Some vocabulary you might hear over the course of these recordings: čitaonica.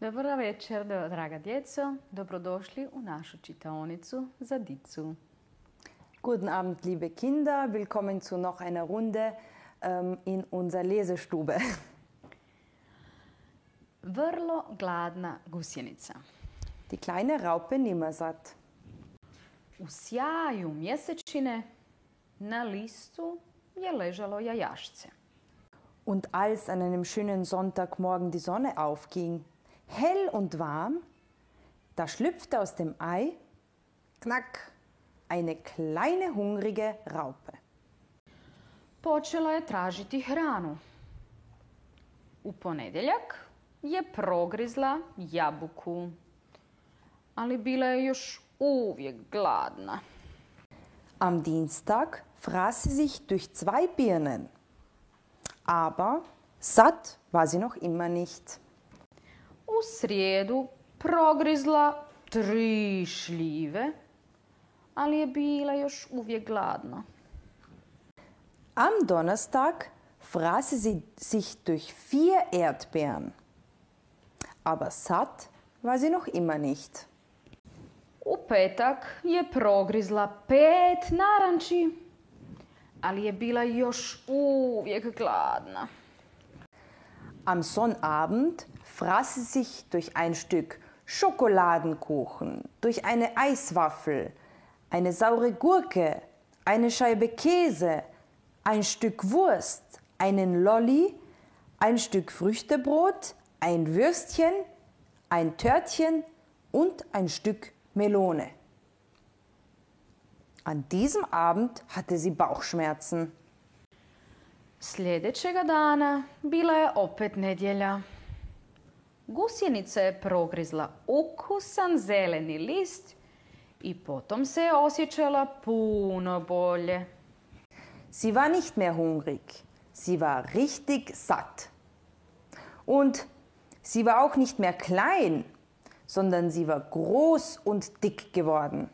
Dobar večer, draga djeco. Dobrodošli u našu čitaonicu za djecu. Guten Abend, liebe Kinder. Willkommen zu noch einer Runde in unserer Lesestube. Vrlo gladna gusjenica. Die kleine Raupe nimmersatt. U sjaju mjesečine na listu je ležalo jajašce. Und als an einem schönen Sonntagmorgen die Sonne aufging, hell und warm, da schlüpfte aus dem Ei, knack, eine kleine hungrige Raupe. Počela je tražiti hranu. U ponedjeljak je progrizla jabuku, ali bila je još uvijek gladna. Am Dienstag fraß sie sich durch 2 Birnen, aber satt war sie noch immer nicht. U srijedu progrizla 3 šljive, ali je bila još uvijek gladna. Am Donnerstag fraß sie sich durch 4 Erdbeeren, aber satt war sie noch immer nicht. U petak je progrizla 5 naranči, ali je bila još uvijek gladna. Am Sonnabend fraß sie sich durch ein Stück Schokoladenkuchen, durch eine Eiswaffel, eine saure Gurke, eine Scheibe Käse, ein Stück Wurst, einen Lolli, ein Stück Früchtebrot, ein Würstchen, ein Törtchen und ein Stück Melone. An diesem Abend hatte sie Bauchschmerzen. Sljedećega dana bila je opet nedjelja. Gusjenica je progrizla ukusan zeleni list i potom se je osjećala puno bolje. Sie war nicht mehr hungrig, sie war richtig satt. Und sie war auch nicht mehr klein, sondern sie war groß und dick geworden.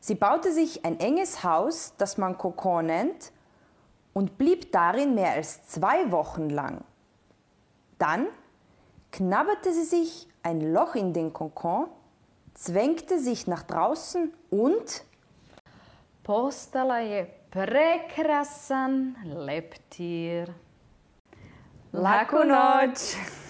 Sie baute sich ein enges Haus, das man Kokon nennt, und blieb darin mehr als 2 Wochen lang. Dann knabberte sie sich ein Loch in den Kokon, zwängte sich nach draußen und postala je prekrasan leptir. Laku noć!